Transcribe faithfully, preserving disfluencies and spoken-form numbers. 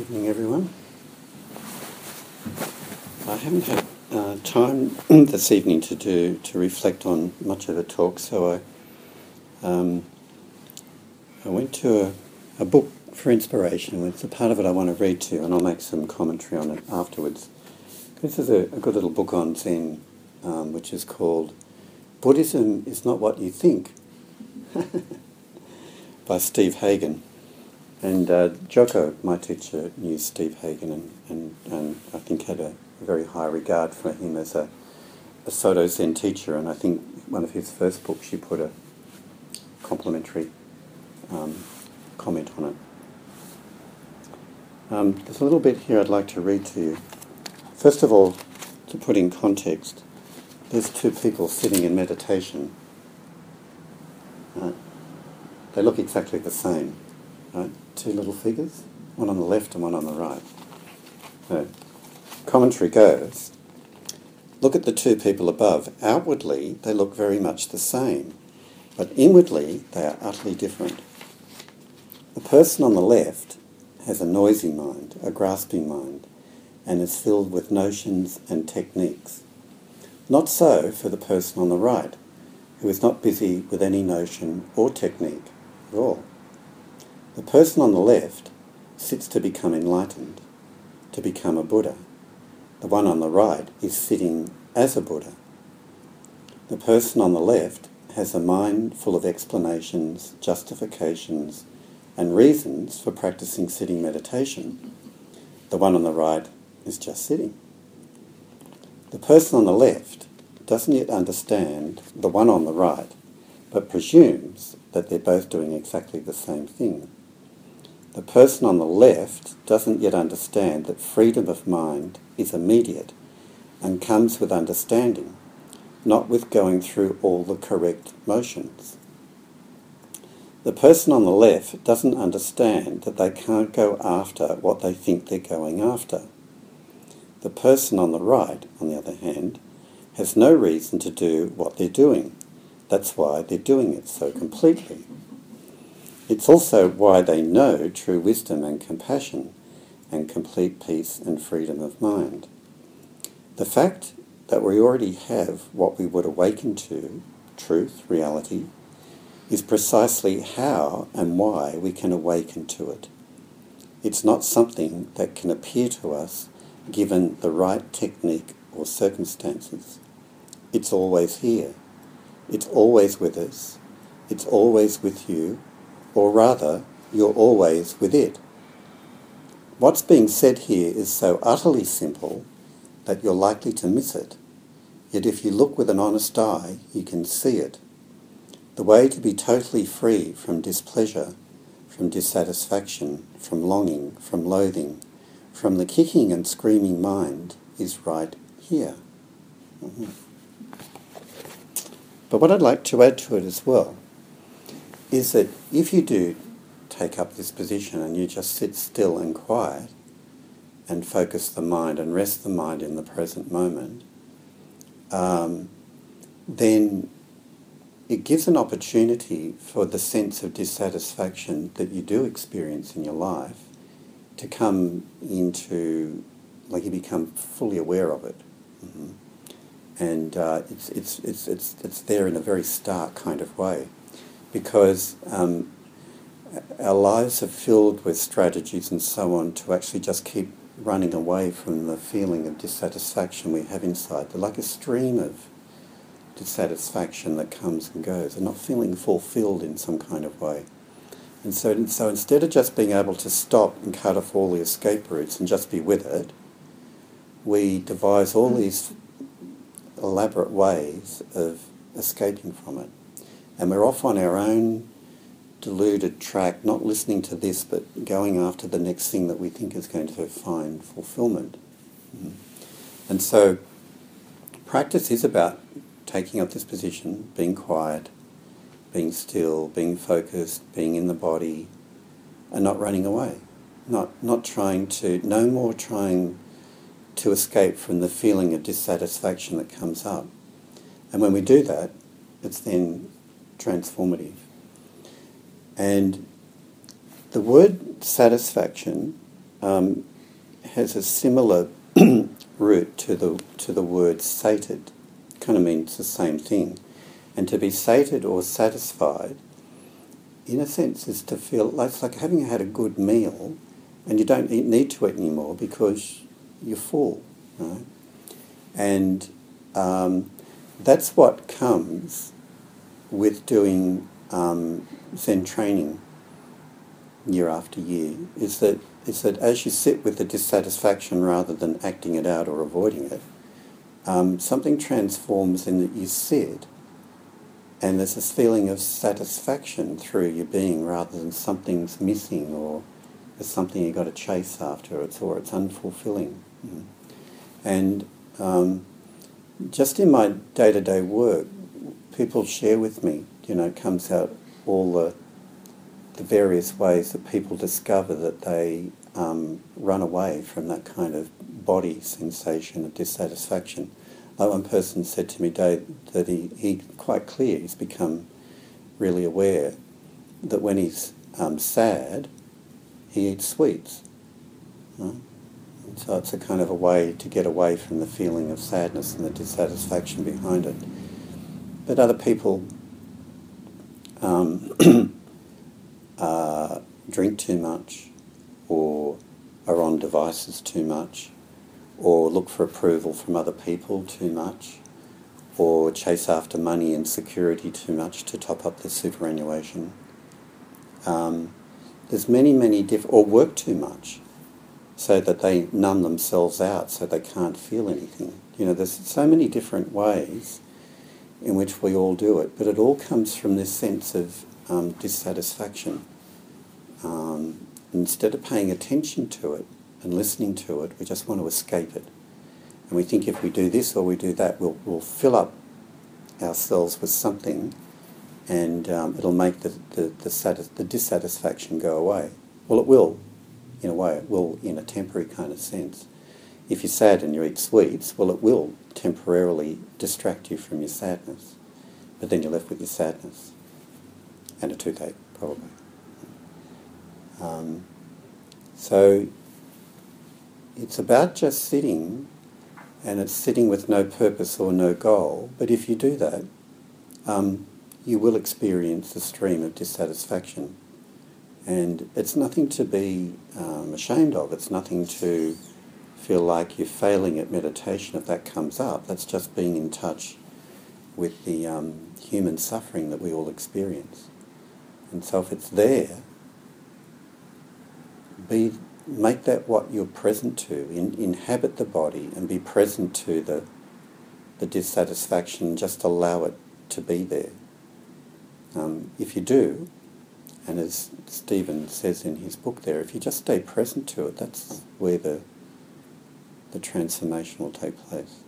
Evening, everyone. I haven't had uh, time this evening to do to reflect on much of the talk, so I um, I went to a, a book for inspiration. It's a part of it I want to read to you, and I'll make some commentary on it afterwards. This is a, a good little book on Zen, um, which is called Buddhism Is Not What You Think, by Steve Hagen. And uh, Joko, my teacher, knew Steve Hagen and, and, and I think had a very high regard for him as a, a Soto Zen teacher. And I think one of his first books, she put a complimentary um, comment on it. Um, there's a little bit here I'd like to read to you. First of all, to put in context, there's two people sitting in meditation. Right? They look exactly the same. Right? Two little figures, one on the left and one on the right. So, commentary goes, look at the two people above. Outwardly, they look very much the same, but inwardly, they are utterly different. The person on the left has a noisy mind, a grasping mind, and is filled with notions and techniques. Not so for the person on the right, who is not busy with any notion or technique at all. The person on the left sits to become enlightened, to become a Buddha. The one on the right is sitting as a Buddha. The person on the left has a mind full of explanations, justifications, and reasons for practicing sitting meditation. The one on the right is just sitting. The person on the left doesn't yet understand the one on the right, but presumes that they're both doing exactly the same thing. The person on the left doesn't yet understand that freedom of mind is immediate and comes with understanding, not with going through all the correct motions. The person on the left doesn't understand that they can't go after what they think they're going after. The person on the right, on the other hand, has no reason to do what they're doing. That's why they're doing it so completely. It's also why they know true wisdom and compassion and complete peace and freedom of mind. The fact that we already have what we would awaken to, truth, reality, is precisely how and why we can awaken to it. It's not something that can appear to us given the right technique or circumstances. It's always here. It's always with us, it's always with you, or rather, you're always with it. What's being said here is so utterly simple that you're likely to miss it, yet if you look with an honest eye, you can see it. The way to be totally free from displeasure, from dissatisfaction, from longing, from loathing, from the kicking and screaming mind is right here. Mm-hmm. But what I'd like to add to it as well is that if you do take up this position and you just sit still and quiet and focus the mind and rest the mind in the present moment, um, then it gives an opportunity for the sense of dissatisfaction that you do experience in your life to come into, like you become fully aware of it. Mm-hmm. And uh, it's, it's it's it's it's there in a very stark kind of way, because um, our lives are filled with strategies and so on to actually just keep running away from the feeling of dissatisfaction we have inside. They're like a stream of dissatisfaction that comes and goes, and not feeling fulfilled in some kind of way. And so, so instead of just being able to stop and cut off all the escape routes and just be with it, we devise all these elaborate ways of escaping from it. And we're off on our own deluded track, not listening to this, but going after the next thing that we think is going to find fulfillment. Mm-hmm. And so practice is about taking up this position, being quiet, being still, being focused, being in the body, and not running away. Not, not trying to, no more trying to escape from the feeling of dissatisfaction that comes up. And when we do that, it's then transformative. And the word satisfaction um, has a similar root to the to the word sated. It kind of means the same thing. And to be sated or satisfied, in a sense, is to feel like, it's like having had a good meal and you don't eat, need to eat anymore because you're full, right? And um, that's what comes with doing um, Zen training year after year, is that is that as you sit with the dissatisfaction rather than acting it out or avoiding it, um, something transforms in that you sit and there's this feeling of satisfaction through your being rather than something's missing or there's something you've got to chase after, it's, or it's unfulfilling. Mm. And um, just in my day-to-day work, people share with me, you know, comes out all the, the various ways that people discover that they um, run away from that kind of body sensation of dissatisfaction. Like one person said to me, Dave, that he, he quite clear, he's become really aware that when he's um, sad, he eats sweets. Right? So it's a kind of a way to get away from the feeling of sadness and the dissatisfaction behind it. But other people um, uh, drink too much or are on devices too much or look for approval from other people too much or chase after money and security too much to top up their superannuation. Um, there's many, many different... or work too much so that they numb themselves out so they can't feel anything. You know, there's so many different ways in which we all do it, but it all comes from this sense of um, dissatisfaction. Um, instead of paying attention to it and listening to it, we just want to escape it. And we think if we do this or we do that, we'll, we'll fill up ourselves with something and um, it'll make the, the, the, satis- the dissatisfaction go away. Well, it will. In a way, it will in a temporary kind of sense. If you're sad and you eat sweets, well, it will temporarily distract you from your sadness. But then you're left with your sadness and a toothache, probably. Um, so it's about just sitting, and it's sitting with no purpose or no goal. But if you do that, um, you will experience the stream of dissatisfaction. And it's nothing to be um, ashamed of. It's nothing to feel like you're failing at meditation if that comes up. That's just being in touch with the um, human suffering that we all experience. And so if it's there, be make that what you're present to. In, inhabit the body and be present to the the dissatisfaction. Just allow it to be there. Um, if you do, and as Stephen says in his book there, if you just stay present to it, that's where the the transformation will take place.